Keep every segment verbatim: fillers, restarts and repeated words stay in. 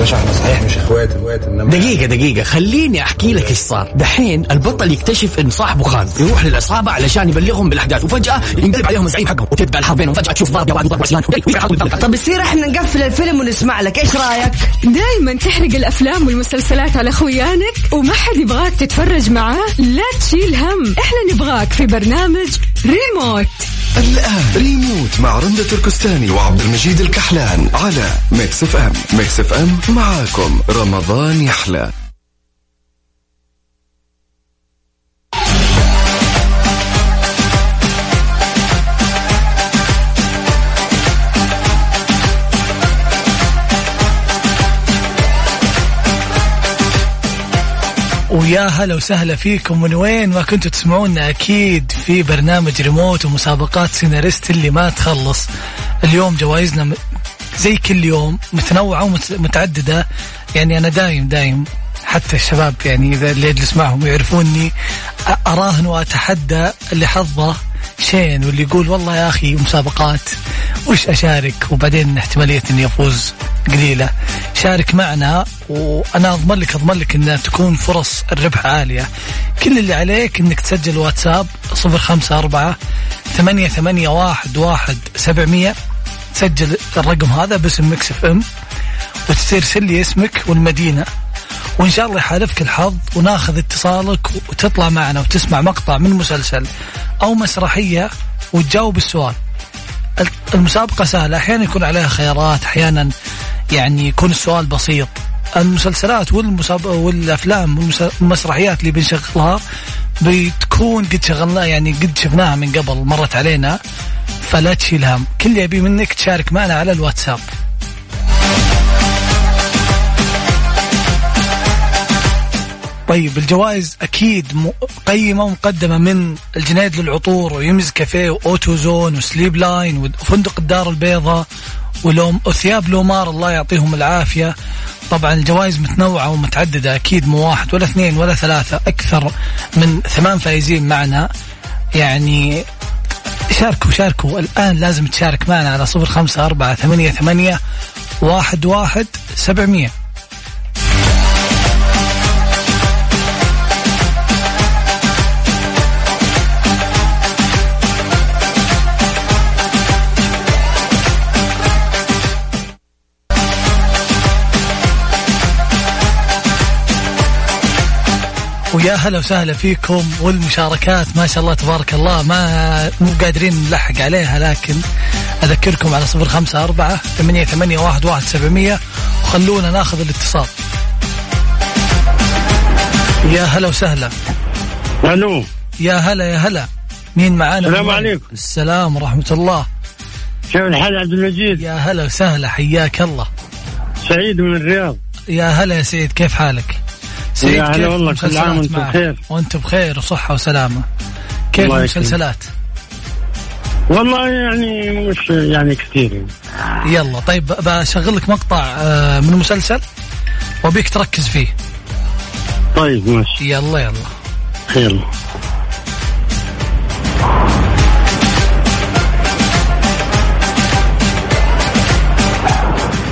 باشا احنا صحيح مش اخوات اخوات انما دقيقه دقيقه خليني احكي لك ايش صار. دحين البطل يكتشف ان صاحبه خان يروح للعصابه علشان يبلغهم بالاحداث، وفجاه ينقلب عليهم الزعيم حقهم وتتبع الحرب بينهم، وفجاه تشوف ضرب وضرب وعصيان. طب يصير احنا نقفل الفيلم ونسمع لك، ايش رايك؟ دايما تحرق الافلام والمسلسلات على خويانك وما حد يبغاك تتفرج معاه، لا تشيل هم، احنا نبغاك في برنامج ريموت. الآن ريموت مع رندة التركستاني وعبد المجيد الكحلان على ميكس إف إم. ميكس إف إم معاكم رمضان يحلى. ويا هلا وسهلا فيكم من وين ما كنتوا تسمعونا، أكيد في برنامج ريموت ومسابقات سيناريست اللي ما تخلص. اليوم جوائزنا زي كل يوم متنوعة ومتعددة، يعني أنا دايم دايم حتى الشباب يعني إذا اللي أجلس معهم يعرفوني أراهن وأتحدى اللي حظه شين واللي يقول والله يا أخي مسابقات وش أشارك، وبعدين احتمالية أني أفوز قليلة. شارك معنا وأنا أضمن لك أضمن لك أن تكون فرص الربح عالية. كل اللي عليك أنك تسجل واتساب صفر خمسة أربعة ثمانية ثمانية واحد واحد سبعمية، تسجل الرقم هذا باسم ميكس إف إم وترسل لي اسمك والمدينة، وإن شاء الله يحالفك الحظ وناخذ اتصالك وتطلع معنا وتسمع مقطع من مسلسل أو مسرحية وتجاوب السؤال. المسابقة سهلة، أحيانا يكون عليها خيارات، أحيانا يعني يكون السؤال بسيط. المسلسلات والمساب... والأفلام والمسرحيات اللي بنشغلها بتكون قد شغلنا يعني قد شفناها من قبل، مرت علينا، فلا تشيل هم. كل يبي منك تشارك معنا على الواتساب. طيب الجوائز أكيد قيمة مقدمة من الجنيد للعطور ويمز كافيه وأوتوزون وسليب لاين وفندق الدار البيضاء ولوم وثياب لومار، الله يعطيهم العافية. طبعا الجوائز متنوعة ومتعددة، أكيد مو واحد ولا اثنين ولا ثلاثة، أكثر من ثمان فائزين معنا. يعني شاركوا شاركوا الآن، لازم تشارك معنا على صفر خمسة أربعة ثمانية ثمانية واحد واحد سبعمية. ويا هلا وسهلا فيكم، والمشاركات ما شاء الله تبارك الله ما مو قادرين نلحق عليها، لكن أذكركم على صفر خمسة أربعة ثمانية ثمانية واحد واحد سبعمية وخلونا ناخذ الاتصال. يا هلا وسهلا. ألو. يا هلا يا هلا. مين معانا؟ السلام عليكم. السلام ورحمة الله. كيف الحال عبد المجيد؟ يا هلا وسهلا، حياك الله. سعيد من الرياض. يا هلا يا سعيد، كيف حالك؟ يا هلا والله، كل عام وانتم بخير. وانتم بخير وصحة وسلامة. كيف المسلسلات؟ والله يعني مش يعني كثير. يلا طيب بشغل لك مقطع من مسلسل وبيك تركز فيه. طيب ماشي. يلا يلا خير.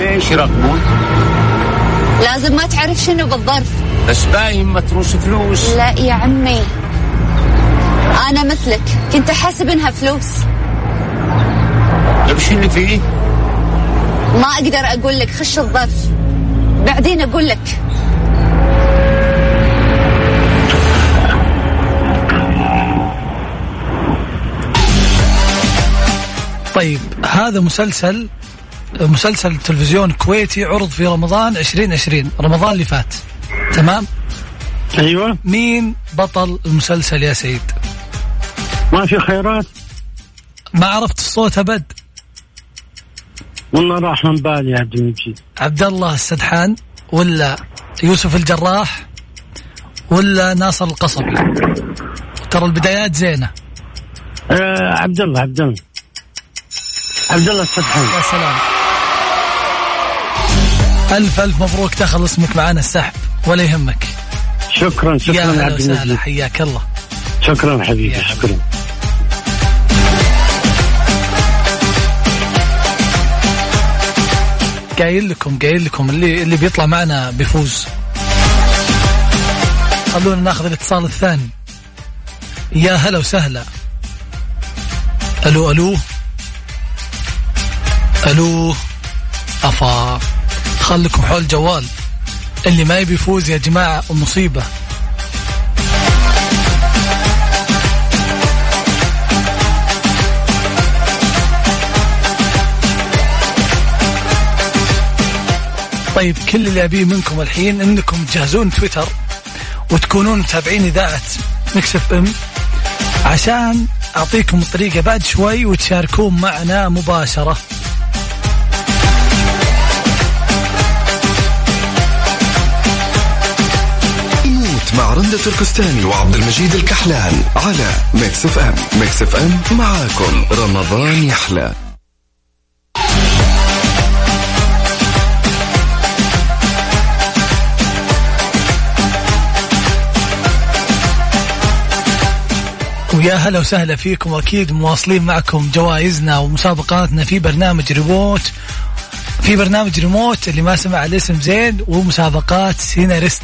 ايش رقمك؟ لازم ما تعرف شنو بالظرف. بس باين متروس فلوس. لا يا عمي أنا مثلك كنت أحسب إنها فلوس. طيب شو اللي فيه؟ ما أقدر أقول لك، خش الظرف بعدين أقول لك. طيب هذا مسلسل مسلسل تلفزيون كويتي عرض في رمضان عشرين عشرين، رمضان اللي فات، تمام؟ أيوة. مين بطل المسلسل يا سيد؟ ما في خيارات؟ ما عرفت الصوت أبد والله، راح من بالي. يا عبد المجيد، عبد الله السدحان ولا يوسف الجراح ولا ناصر القصبي؟ ترى البدايات زينة. آه عبد الله عبد الله عبد الله السدحان. يا سلام، ألف ألف مبروك، تخل اسمك معانا السحب ولا يهمك. شكرا شكرا يا عبد المجيد، حياك الله. شكرا حبيبي، شكرا. قايل لكم قايل لكم اللي اللي بيطلع معنا بيفوز. خلونا ناخذ الاتصال الثاني. يا هلا وسهلا. الو الو الو افا خلكم حول الجوال. اللي ما يبي يفوز يا جماعه مصيبه. طيب كل اللي أبيه منكم الحين إنكم تجهزون تويتر وتكونون متابعين إذاعة ميكس إف إم عشان أعطيكم الطريقة بعد شوي وتشاركون معنا مباشرة. نوت مع رندة التركستاني وعبد المجيد الكحلان على ميكس إف إم. ميكس إف إم معاكم رمضان يحلى. ويا هلا وسهلا فيكم. أكيد مواصلين معكم جوائزنا ومسابقاتنا في برنامج ريموت في برنامج ريموت اللي ما سمع الاسم زين، ومسابقات سيناريست.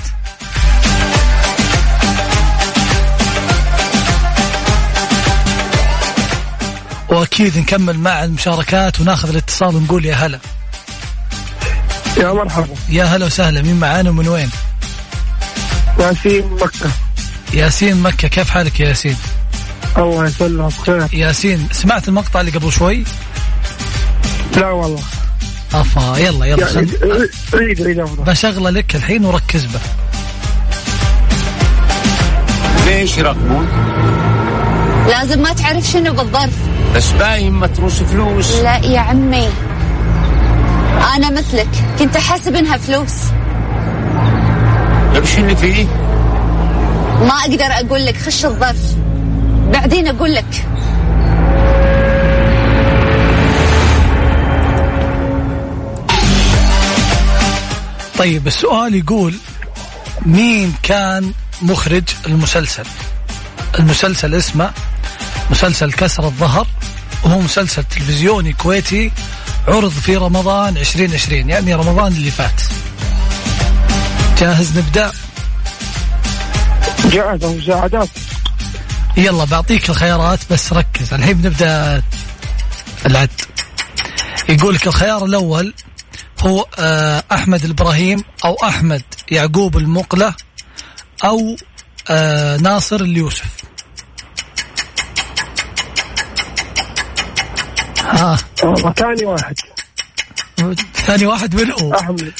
وأكيد نكمل مع المشاركات وناخذ الاتصال ونقول يا هلا. يا مرحبا. يا هلا وسهلا. مين معانا ومن وين؟ ياسين مكة. ياسين مكة، كيف حالك يا ياسين؟ الله يسلمك بخير. ياسين سمعت المقطع اللي قبل شوي؟ لا والله. افا يلا يلا خل... ريد ريد افضل. بشغله لك الحين وركز به. ليش يراقبون؟ لازم ما تعرف شنو بالظرف. بس باين متروس فلوس. لا يا عمي انا مثلك كنت احسب انها فلوس. طيب شو اللي فيه؟ ما اقدر اقول لك، خش الظرف بعدين أقول لك. طيب السؤال يقول مين كان مخرج المسلسل؟ المسلسل اسمه مسلسل كسر الظهر، وهو مسلسل تلفزيوني كويتي عرض في رمضان عشرين عشرين، يعني رمضان اللي فات. جاهز نبدأ؟ جاهز ومساعدات. يلا بعطيك الخيارات بس ركز الحين. بنبدأ العد. يقولك الخيار الأول هو أحمد إبراهيم أو أحمد يعقوب المقلة أو ناصر اليوسف. ها آه. ثاني واحد ثاني واحد منهم أحمد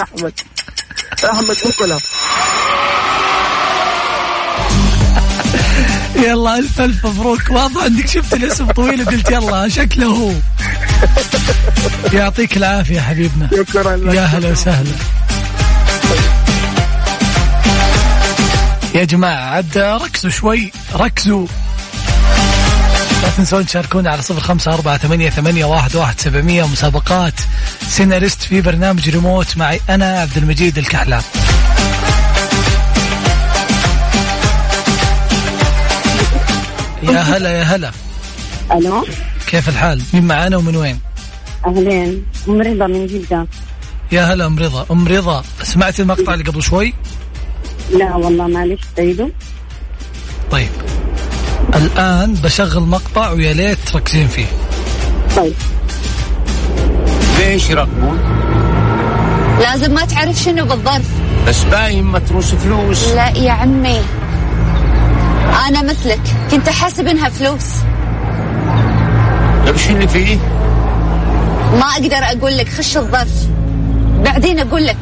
أحمد أحمد مقلة. يلا ألف ألف مبروك. واضح عندك شفت الاسم طويل قلت يلا شكله هو. يعطيك العافية حبيبنا. يا هلا وسهلا. يا جماعة عد ركزوا شوي ركزوا. لا تنسون تشاركونا على صفر خمسة أربعة ثمانية ثمانية واحد واحد سبعمية. مسابقات سيناريست في برنامج ريموت معي أنا عبد المجيد الكحلان. يا هلا يا هلا. الو كيف الحال؟ مين معانا ومن وين؟ اهلين، ام رضا من جدة. يا هلا ام رضا. ام رضا سمعتي المقطع اللي قبل شوي؟ لا والله معلش بعيده. طيب الان بشغل مقطع ويا ليت تركزين فيه. طيب ليش يراقبون؟ لازم ما تعرف شنو بالظرف. بس باين متروس فلوس. لا يا عمي أنا مثلك كنت أحسب إنها فلوس. طيب شو اللي فيه؟ ما أقدر أقول لك، خش الظرف بعدين أقول لك.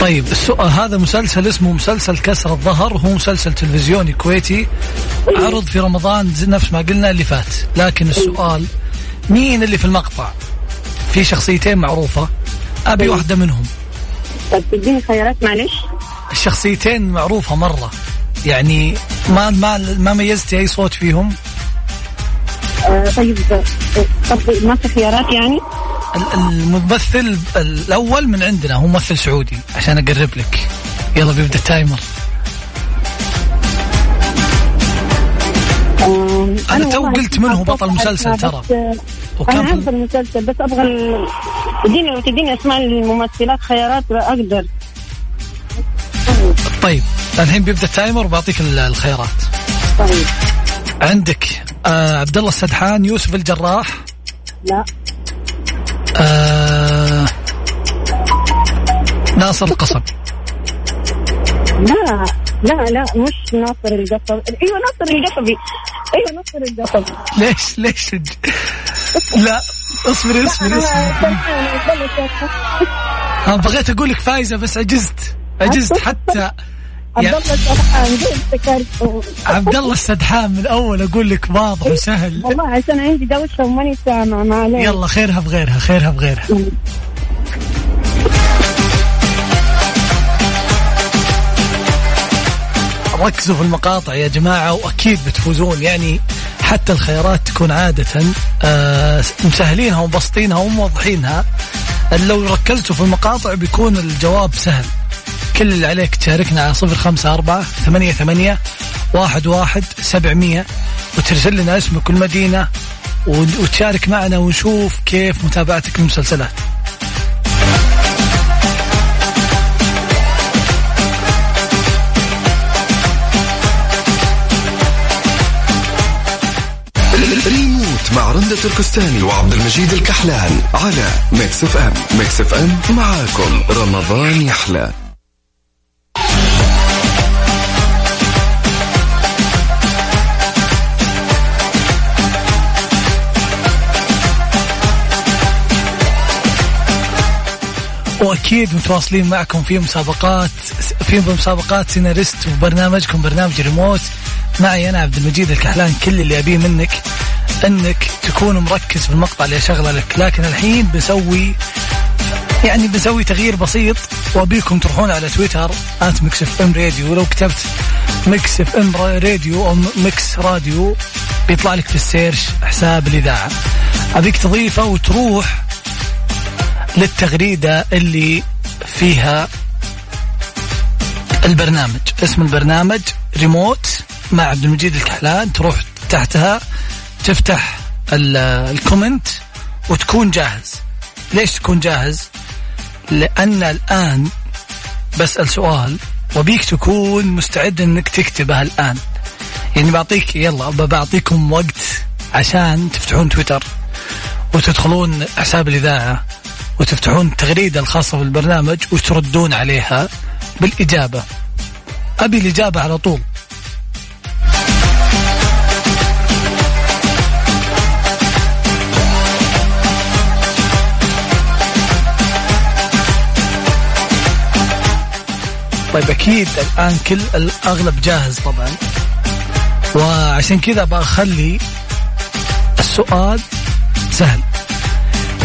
طيب السؤال هذا مسلسل اسمه مسلسل كسر الظهر، هو مسلسل تلفزيوني كويتي عرض في رمضان نفس ما قلنا اللي فات، لكن السؤال مين اللي في المقطع؟ في شخصيتين معروفة أبي واحدة منهم. طب تديني خيارات معلش؟ الشخصيتين معروفة مرة، يعني ما ما ما ميزتي أي صوت فيهم. أه طيب طب ما في خيارات يعني؟ الممثل الأول من عندنا هو ممثل سعودي عشان أقرب لك. يلا بيبدأ التايمر. أنا تو قلت من هو بطل المسلسل ترى. أنا عارفة المسلسل بس أبغى تديني وتديني أسمع الممثلات خيارات أقدر. طيب الحين بيبدأ التايمر بعطيك الخيارات. طيب عندك آه عبد الله السدحان، يوسف الجراح. لا. آه ناصر القصبي. لا لا لا مش ناصر القصبي. ايوه ناصر القصبي. ايوه ناصر القصبي. ليش ليش لا اصبري اصبري اصبري. انا بغيت اقول لك فايزه بس عجزت عجزت حتى عبد الله السدحان. جبت عبد الله السدحان من الاول اقول لك واضح وسهل. والله عشان عندي دوشه وماني سامع ما عليه. يلا خيرها بغيرها خيرها بغيرها. ركزوا في المقاطع يا جماعه واكيد بتفوزون، يعني حتى الخيارات تكون عاده آه مسهلينها ومبسطينها وموضحينها، لو ركزتوا في المقاطع بيكون الجواب سهل. كل اللي عليك تشاركنا على صفر خمسة أربعة ثمانية ثمانية واحد واحد سبعمية وترسل لنا اسمك والمدينة وتشارك معنا ونشوف كيف متابعتك للمسلسلات. ريموت مع رندة التركستاني وعبد المجيد الكحلان على ميكس إف إم. ميكس إف إم معاكم رمضان يحلى. وأكيد متواصلين معكم في مسابقات في مسابقات سيناريست وبرنامجكم برنامج ريموت. معي أنا عبد المجيد الكحلان. كل اللي أبيه منك أنك تكون مركز في المقطع اللي أشغله لك، لكن الحين بسوي يعني بسوي تغيير بسيط وأبيكم تروحون على تويتر آت ميكس إف إم راديو. لو كتبت ميكس إف إم راديو أو ميكس راديو بيطلع لك في السيرش حساب الإذاعة. أبيك تضيفه وتروح للتغريدة اللي فيها البرنامج، اسم البرنامج ريموت مع عبد المجيد الكحلان، تروح تحتها تفتح الكومنت وتكون جاهز. ليش تكون جاهز؟ لأن الآن بسأل سؤال وبيك تكون مستعد أنك تكتبها الآن. يعني بعطيك يلا بعطيكم وقت عشان تفتحون تويتر وتدخلون حساب الإذاعة وتفتحون التغريدة الخاصة بالبرنامج وتردون عليها بالإجابة. أبي الإجابة على طول. طيب أكيد الآن كل الأغلب جاهز طبعا، وعشان كذا بأخلي السؤال سهل.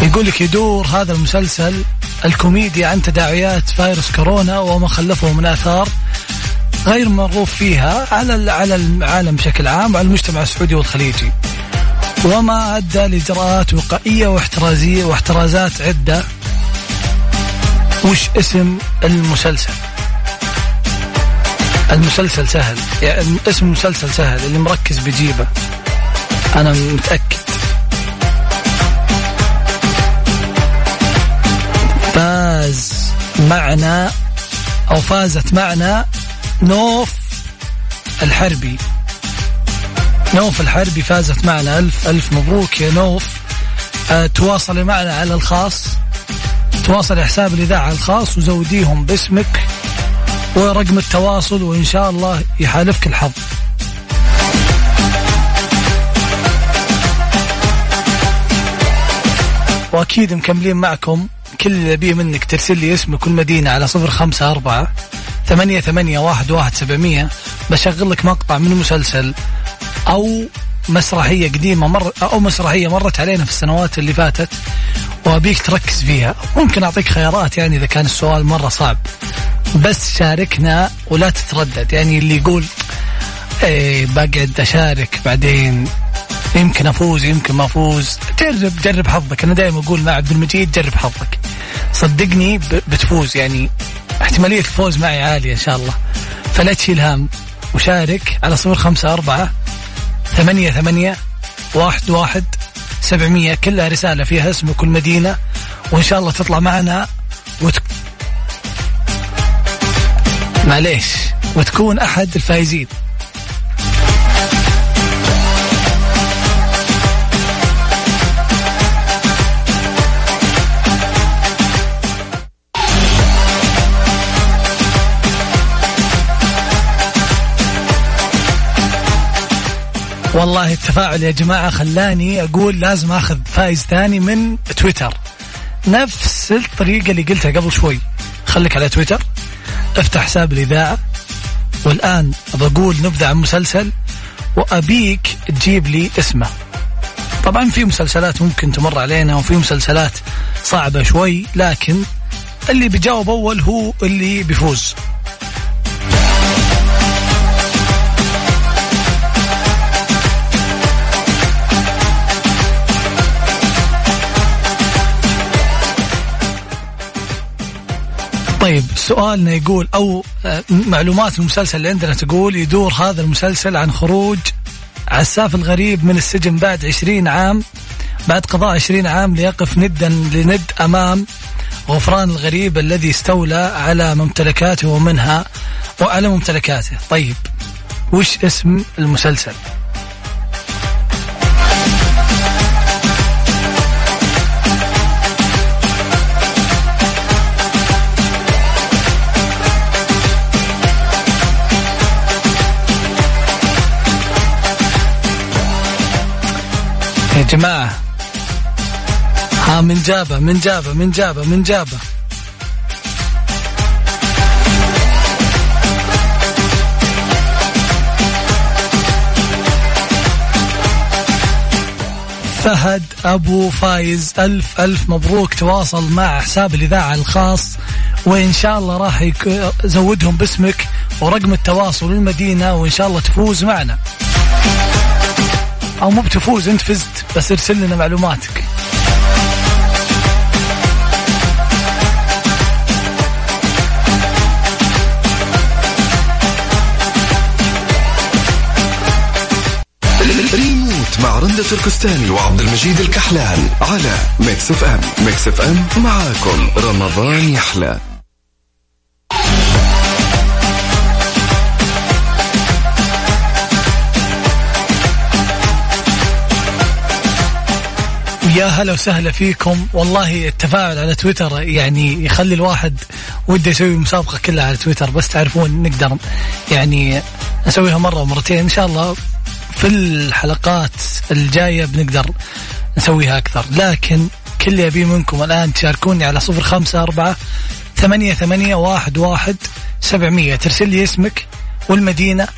يقولك يدور هذا المسلسل الكوميديا عن تداعيات فيروس كورونا وما خلفه من آثار غير مرغوب فيها على على العالم بشكل عام وعلى المجتمع السعودي والخليجي، وما أدى لإجراءات وقائية واحترازية واحترازات عدة. وش اسم المسلسل؟ المسلسل سهل، يعني اسم المسلسل سهل، اللي مركز بجيبه أنا متأكد. فاز معنا أو فازت معنا نوف الحربي. نوف الحربي فازت معنا، ألف ألف مبروك يا نوف. أه تواصلي معنا على الخاص، تواصلي حساب الإذاعة على الخاص وزوديهم باسمك ورقم التواصل وإن شاء الله يحالفك الحظ. وأكيد مكملين معكم. كل اللي بيه منك ترسل لي اسمك والمدينة على صفر خمسة أربعة ثمانية ثمانية واحد واحد سبعمية. بشغل لك مقطع من مسلسل أو مسرحية قديمة مر أو مسرحية مرت علينا في السنوات اللي فاتت وأبيك تركز فيها. ممكن أعطيك خيارات يعني إذا كان السؤال مرة صعب، بس شاركنا ولا تتردد. يعني اللي يقول إيه بقعد أشارك بعدين يمكن أفوز يمكن ما أفوز، جرب جرب حظك. أنا دائما أقول مع عبد المجيد جرب حظك، صدقني بتفوز، يعني احتمالية الفوز معي عالية إن شاء الله. فلا تشيل هم وشارك على صفر خمسة أربعة ثمانية ثمانية واحد واحد سبعمية. كلها رسالة فيها اسمك والمدينة وإن شاء الله تطلع معنا وت... معليش وتكون أحد الفائزين. والله التفاعل يا جماعة خلاني أقول لازم أخذ فائز ثاني من تويتر، نفس الطريقة اللي قلتها قبل شوي. خليك على تويتر، افتح حساب الإذاعة، والآن بقول نبدأ عن مسلسل وأبيك تجيب لي اسمه. طبعا في مسلسلات ممكن تمر علينا وفي مسلسلات صعبة شوي، لكن اللي بيجاوب أول هو اللي بيفوز. طيب سؤالنا يقول، أو معلومات المسلسل اللي عندنا تقول، يدور هذا المسلسل عن خروج عساف الغريب من السجن بعد عشرين عام، بعد قضاء عشرين عام ليقف ندا لند أمام غفران الغريب الذي استولى على ممتلكاته ومنها وعلى ممتلكاته. طيب وش اسم المسلسل؟ يا جماعة ها من جابة من جابة من جابة من جابة فهد أبو فايز، ألف ألف مبروك. تواصل مع حساب الإذاعة الخاص وإن شاء الله راح يزودهم باسمك ورقم التواصل المدينة وإن شاء الله تفوز معنا، أو مو بتفوز أنت فزت بس ارسل لنا معلوماتك. ريموت مع رندة التركستاني وعبد المجيد الكحلان على ميكس إف إم. ميكس إف إم معاكم، رمضان يحلى. يا هلا وسهلا فيكم. والله التفاعل على تويتر يعني يخلي الواحد وده يسوي مسابقة كلها على تويتر، بس تعرفون نقدر يعني نسويها مرة ومرتين إن شاء الله، في الحلقات الجاية بنقدر نسويها أكثر. لكن كل يبي منكم الآن تشاركوني على صفر خمسة أربعة ثمانية ثمانية واحد واحد سبعمية، ترسل لي اسمك والمدينة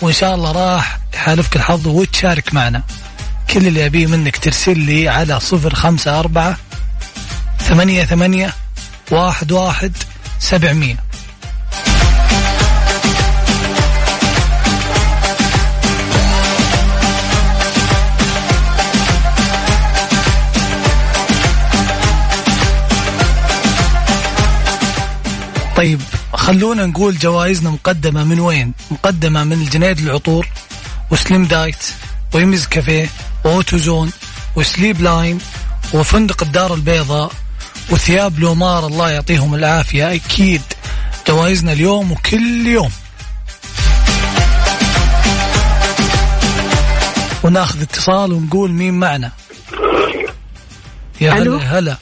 وإن شاء الله راح يحالفك الحظ وتشارك معنا. كل اللي أبيه منك ترسل لي على صفر خمسة أربعة ثمانية ثمانية واحد واحد سبعمية. طيب خلونا نقول جوائزنا مقدمة من وين؟ مقدمة من الجنيد للعطور وسليم دايت ويمز كافيه وأوتوزون وسليب لاين وفندق الدار البيضاء وثياب لومار، الله يعطيهم العافية. أكيد جوائزنا اليوم وكل يوم، وناخذ اتصال ونقول مين معنا. يا هلا هلا.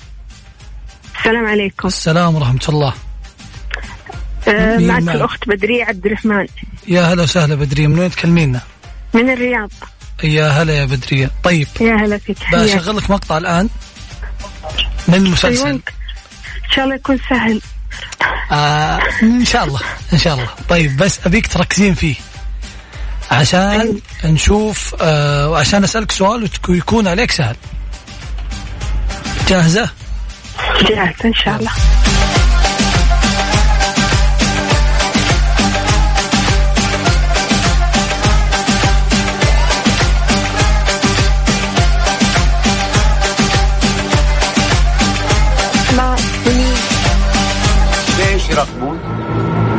السلام عليكم. السلام ورحمة الله. أه معك معنا الأخت بدرية عبد الرحمن. يا هلا وسهلا بدرية، من وين تكلمينا؟ من الرياض. يا هلا يا بدرية. طيب يا هلا فيك. بشغل لك مقطع الآن من المسلسل. أيوة. إن شاء الله يكون سهل. آه إن شاء الله إن شاء الله. طيب بس أبيك تركزين فيه عشان أيوة. نشوف آه وعشان أسألك سؤال ويكون عليك سهل. جاهزة؟ جاهزة إن شاء الله.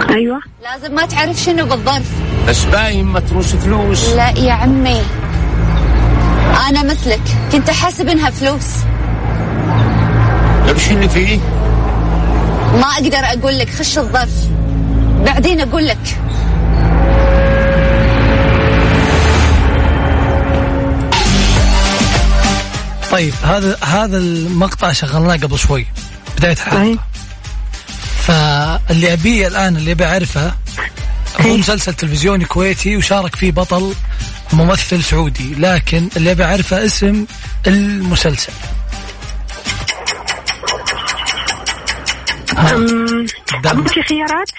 ايوه لازم ما تعرف شنو بالظرف، بس باين ما تروش فلوس. لا يا عمي أنا مثلك كنت أحسب إنها فلوس. طيب شو اللي فيه؟ ما أقدر أقول لك، خش الظرف بعدين أقول لك. طيب هذا هذا المقطع شغلناه قبل شوي بداية الحلقة، فاللي أبيه الآن اللي بعرفه هو مسلسل تلفزيوني كويتي وشارك فيه بطل ممثل سعودي، لكن اللي بعرفه اسم المسلسل. أقول لك خيارات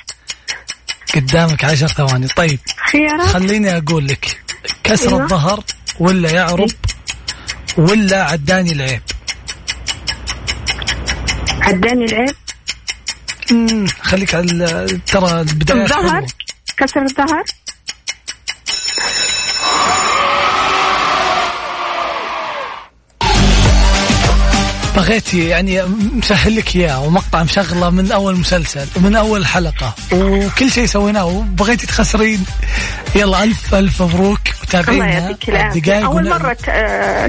قدامك عشر ثواني. طيب خيارات، خليني أقول لك كسر أيوة. الظهر ولا يعرب ولا عداني العيب؟ عداني العيب. امم خليك على ترى البداية. الظهر، كسر الظهر. بغيتي يعني مسهل لك اياه، ومقطع مشغله من اول مسلسل ومن اول حلقه وكل شيء سويناه، وبغيتي تخسرين. يلا الف الف مبروك، تابعينا دقائق اول مره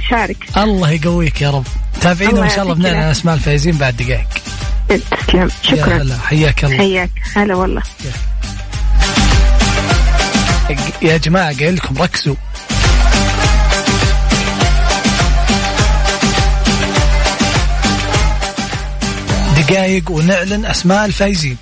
شارك. الله يقويك يا رب، تابعينا وان شاء الله بنعلن اسماء الفائزين بعد دقائق. تسلم، شكرا، حياك الله. حياك، هلا والله يا جماعه، قايل لكم ركزوا. دقائق ونعلن أسماء الفائزين.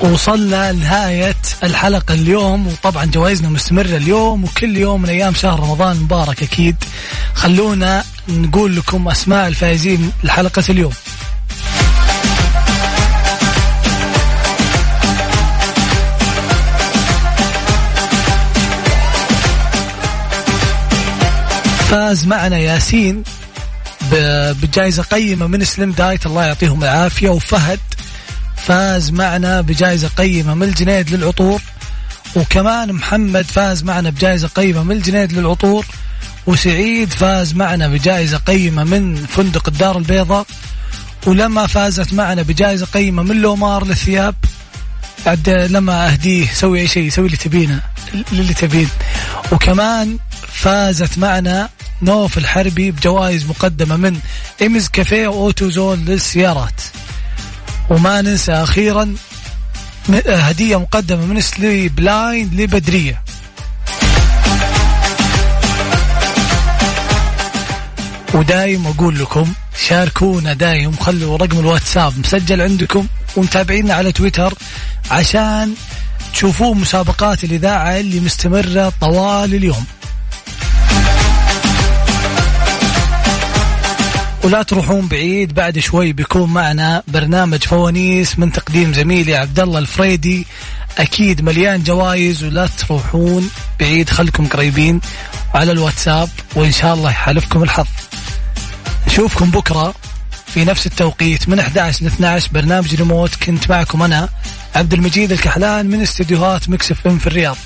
وصلنا لنهاية الحلقة اليوم، وطبعا جوائزنا مستمرة اليوم وكل يوم من أيام شهر رمضان مبارك. أكيد خلونا نقول لكم أسماء الفائزين لحلقة اليوم. فاز معنا ياسين بجائزة قيمة من سليم دايت، الله يعطيهم العافية. وفهد فاز معنا بجائزة قيمة من الجنيد للعطور، وكمان محمد فاز معنا بجائزة قيمة من الجنيد للعطور، وسعيد فاز معنا بجائزة قيمة من فندق الدار البيضاء، ولما فازت معنا بجائزة قيمة من لومار للثياب. عد لما أهديه سوي أي شيء، سوي اللي تبينه للي تبين. وكمان فازت معنا نوف الحربي بجوائز مقدمة من يمز كافيه وأوتوزون للسيارات. وما ننسى أخيرا هدية مقدمة من سليب لاين لبدرية. ودايم أقول لكم شاركونا دايم، خلوا رقم الواتساب مسجل عندكم ومتابعينا على تويتر عشان تشوفوا مسابقات الإذاعة اللي مستمرة طوال اليوم. ولا تروحون بعيد، بعد شوي بيكون معنا برنامج فوانيس من تقديم زميلي عبدالله الفريدي، أكيد مليان جوائز، ولا تروحون بعيد، خلكم قريبين على الواتساب وإن شاء الله يحالفكم الحظ. نشوفكم بكرة في نفس التوقيت من أحد عشر إلى اثنا عشر برنامج ريموت. كنت معكم أنا عبد المجيد الكحلان من استديوهات ميكس إف إم في الرياض.